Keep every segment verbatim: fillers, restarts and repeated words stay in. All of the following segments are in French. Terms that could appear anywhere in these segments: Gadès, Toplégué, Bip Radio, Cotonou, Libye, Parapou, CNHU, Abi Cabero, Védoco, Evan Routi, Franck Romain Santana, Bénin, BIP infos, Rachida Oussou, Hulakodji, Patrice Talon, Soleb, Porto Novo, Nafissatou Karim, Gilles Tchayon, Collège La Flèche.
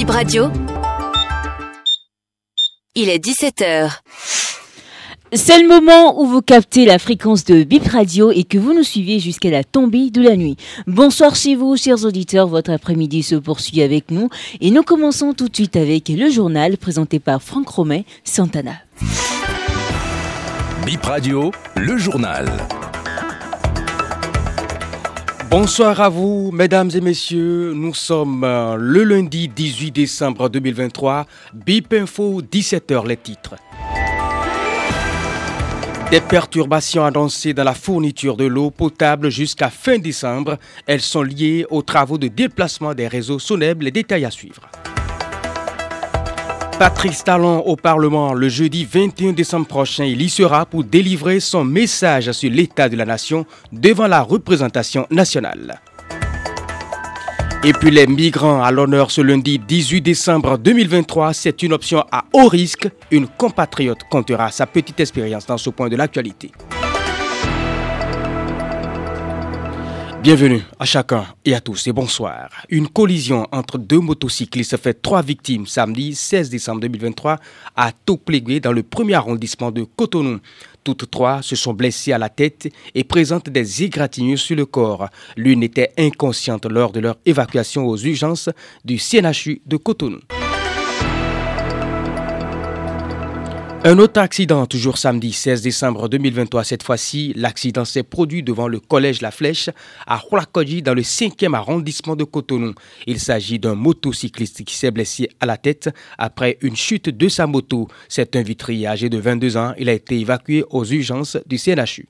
Bip Radio, il est dix-sept heures. C'est le moment où vous captez la fréquence de Bip Radio et que vous nous suivez jusqu'à la tombée de la nuit. Bonsoir chez vous, chers auditeurs. Votre après-midi se poursuit avec nous et nous commençons tout de suite avec le journal présenté par Franck Romain Santana. Bip Radio, le journal. Bonsoir à vous, mesdames et messieurs. Nous sommes le lundi dix-huit décembre deux mille vingt-trois. Bip Info, dix-sept heures, les titres. Des perturbations annoncées dans la fourniture de l'eau potable jusqu'à fin décembre. Elles sont liées aux travaux de déplacement des réseaux Soneb. Les détails à suivre. Patrice Talon au Parlement le jeudi vingt et un décembre prochain. Il y sera pour délivrer son message sur l'état de la nation devant la représentation nationale. Et puis les migrants à l'honneur ce lundi dix-huit décembre deux mille vingt-trois, c'est une option à haut risque. Une compatriote comptera sa petite expérience dans ce point de l'actualité. Bienvenue à chacun et à tous et bonsoir. Une collision entre deux motocyclistes fait trois victimes samedi seize décembre deux mille vingt-trois à Toplégué dans le premier arrondissement de Cotonou. Toutes trois se sont blessées à la tête et présentent des égratignures sur le corps. L'une était inconsciente lors de leur évacuation aux urgences du C N H U de Cotonou. Un autre accident, toujours samedi seize décembre deux mille vingt-trois. Cette fois-ci, l'accident s'est produit devant le Collège La Flèche à Hulakodji dans le cinquième arrondissement de Cotonou. Il s'agit d'un motocycliste qui s'est blessé à la tête après une chute de sa moto. C'est un vitrier âgé de vingt-deux ans. Il a été évacué aux urgences du C N H U.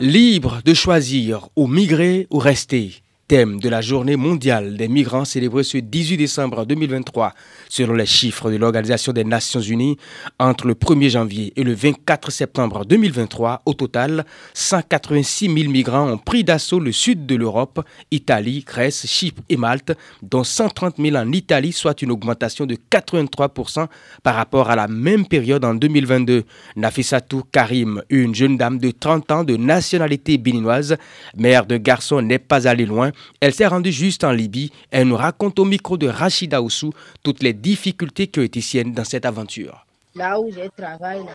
Libre de choisir ou migrer ou rester. Thème de la journée mondiale des migrants célébrée ce dix-huit décembre deux mille vingt-trois. Selon les chiffres de l'Organisation des Nations Unies, entre le premier janvier et le vingt-quatre septembre deux mille vingt-trois, au total, cent quatre-vingt-six mille migrants ont pris d'assaut le sud de l'Europe, Italie, Grèce, Chypre et Malte, dont cent trente mille en Italie, soit une augmentation de quatre-vingt-trois pour cent par rapport à la même période en deux mille vingt-deux. Nafissatou Karim, une jeune dame de trente ans de nationalité béninoise, mère de garçon, n'est pas allée loin. Elle s'est rendue juste en Libye. Elle nous raconte au micro de Rachida Oussou toutes les difficultés qui ont été siennes dans cette aventure. Là où je travaille, là,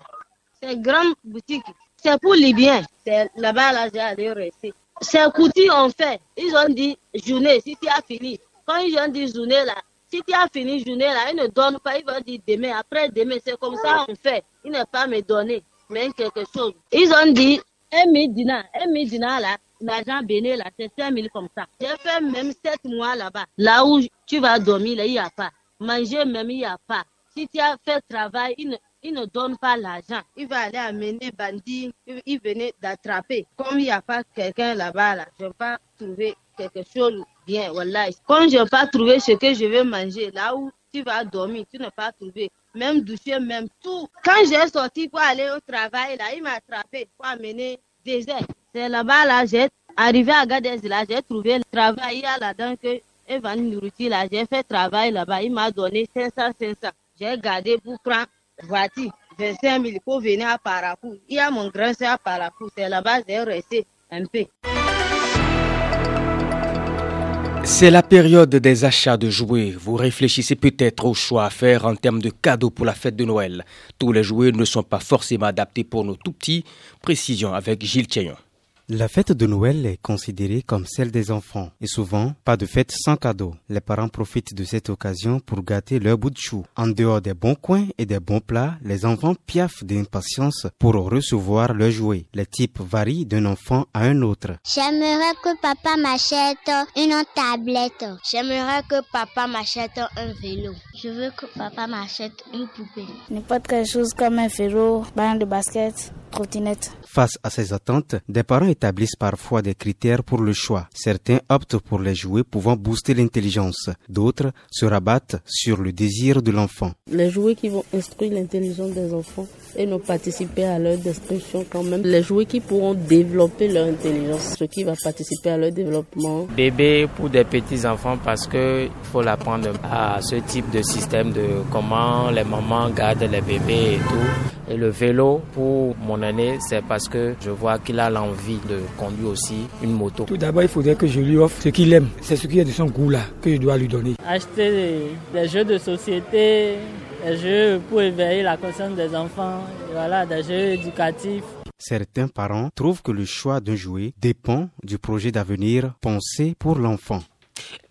c'est une grande boutique. C'est pour les Libyens. C'est là-bas, là, j'ai allé rester. C'est un coutil qu'on fait. Ils ont dit journée, si tu as fini. Quand ils ont dit journée, là, si tu as fini journée, là, ils ne donnent pas. Ils vont dire demain, après demain. C'est comme ça qu'on fait. Ils ne pas me donner même quelque chose. Ils ont dit un midina, un midina, là. L'argent béné, là, c'est cinq mille comme ça. J'ai fait même sept mois là-bas. Là où tu vas dormir, là, il n'y a pas. Manger même, il n'y a pas. Si tu as fait travail, il ne, il ne donne pas l'argent. Il va aller amener bandits. Il venait d'attraper. Comme il n'y a pas quelqu'un là-bas, là, je ne vais pas trouver quelque chose bien. Voilà. Comme je ne vais pas trouver ce que je veux manger, là où tu vas dormir, tu n'as pas trouvé. Même doucher, même tout. Quand j'ai sorti pour aller au travail, là, il m'a attrapé pour amener des ailes. C'est là-bas, là, j'ai arrivé à Gadès, là, j'ai trouvé le travail. Il y a là-dedans que Evan Routi, là, j'ai fait travail là-bas. Il m'a donné cinq cents, cinq cents. J'ai gardé pour prendre voiture, vingt-cinq mille pour venir à Parapou. Il y a mon grand soeur à Parapou. C'est là-bas, j'ai resté un peu. C'est la période des achats de jouets. Vous réfléchissez peut-être aux choix à faire en termes de cadeaux pour la fête de Noël. Tous les jouets ne sont pas forcément adaptés pour nos tout-petits. Précision avec Gilles Tchayon. La fête de Noël est considérée comme celle des enfants et souvent pas de fête sans cadeau. Les parents profitent de cette occasion pour gâter leur bout de chou. En dehors des bons coins et des bons plats, les enfants piaffent d'impatience pour recevoir leurs jouets. Les types varient d'un enfant à un autre. J'aimerais que papa m'achète une tablette. J'aimerais que papa m'achète un vélo. Je veux que papa m'achète une poupée. N'importe quelle chose comme un vélo, ballon de basket, trottinette. Face à ces attentes, des parents établissent parfois des critères pour le choix. Certains optent pour les jouets pouvant booster l'intelligence. D'autres se rabattent sur le désir de l'enfant. Les jouets qui vont instruire l'intelligence des enfants et ne participer à leur destruction quand même. Les jouets qui pourront développer leur intelligence, ce qui va participer à leur développement. Bébé pour des petits enfants parce que faut l'apprendre à ce type de système de comment les mamans gardent les bébés et tout. Et le vélo, pour mon année, c'est parce que je vois qu'il a l'envie de conduire aussi une moto. Tout d'abord, il faudrait que je lui offre ce qu'il aime. C'est ce qui est de son goût là que je dois lui donner. Acheter des jeux de société, des jeux pour éveiller la conscience des enfants, voilà, des jeux éducatifs. Certains parents trouvent que le choix de jouer dépend du projet d'avenir pensé pour l'enfant.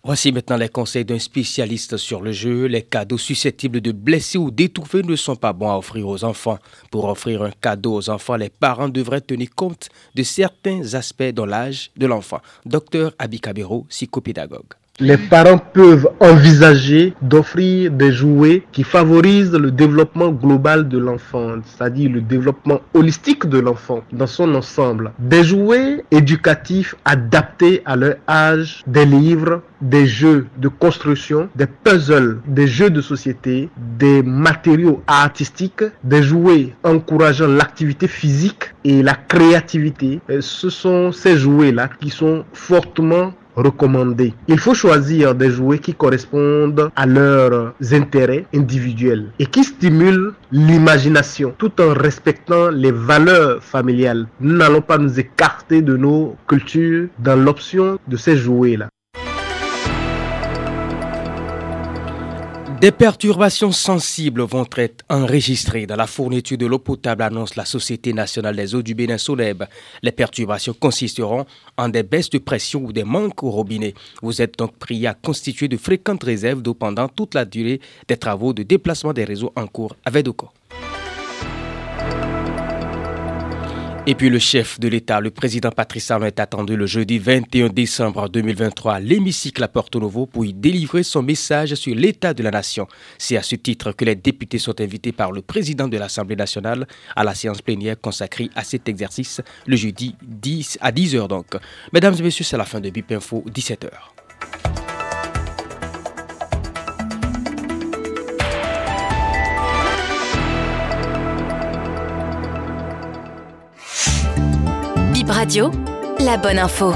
Voici maintenant les conseils d'un spécialiste sur le jeu. Les cadeaux susceptibles de blesser ou d'étouffer ne sont pas bons à offrir aux enfants. Pour offrir un cadeau aux enfants, les parents devraient tenir compte de certains aspects dans l'âge de l'enfant. Docteur Abi Cabero, psychopédagogue. Les parents peuvent envisager d'offrir des jouets qui favorisent le développement global de l'enfant, c'est-à-dire le développement holistique de l'enfant dans son ensemble. Des jouets éducatifs adaptés à leur âge, des livres, des jeux de construction, des puzzles, des jeux de société, des matériaux artistiques, des jouets encourageant l'activité physique et la créativité. Ce sont ces jouets-là qui sont fortement recommandé. Il faut choisir des jouets qui correspondent à leurs intérêts individuels et qui stimulent l'imagination tout en respectant les valeurs familiales. Nous n'allons pas nous écarter de nos cultures dans l'option de ces jouets-là. Des perturbations sensibles vont être enregistrées dans la fourniture de l'eau potable, annonce la Société nationale des eaux du Bénin Soleb. Les perturbations consisteront en des baisses de pression ou des manques au robinet. Vous êtes donc prié à constituer de fréquentes réserves d'eau pendant toute la durée des travaux de déplacement des réseaux en cours à Védoco. Et puis le chef de l'État, le président Patrice Talon, est attendu le jeudi vingt et un décembre deux mille vingt-trois à l'hémicycle à Porto Novo pour y délivrer son message sur l'état de la nation. C'est à ce titre que les députés sont invités par le président de l'Assemblée nationale à la séance plénière consacrée à cet exercice le jeudi dix à dix heures donc. Mesdames et messieurs, c'est la fin de Bip Info, dix-sept heures. Radio, la bonne info.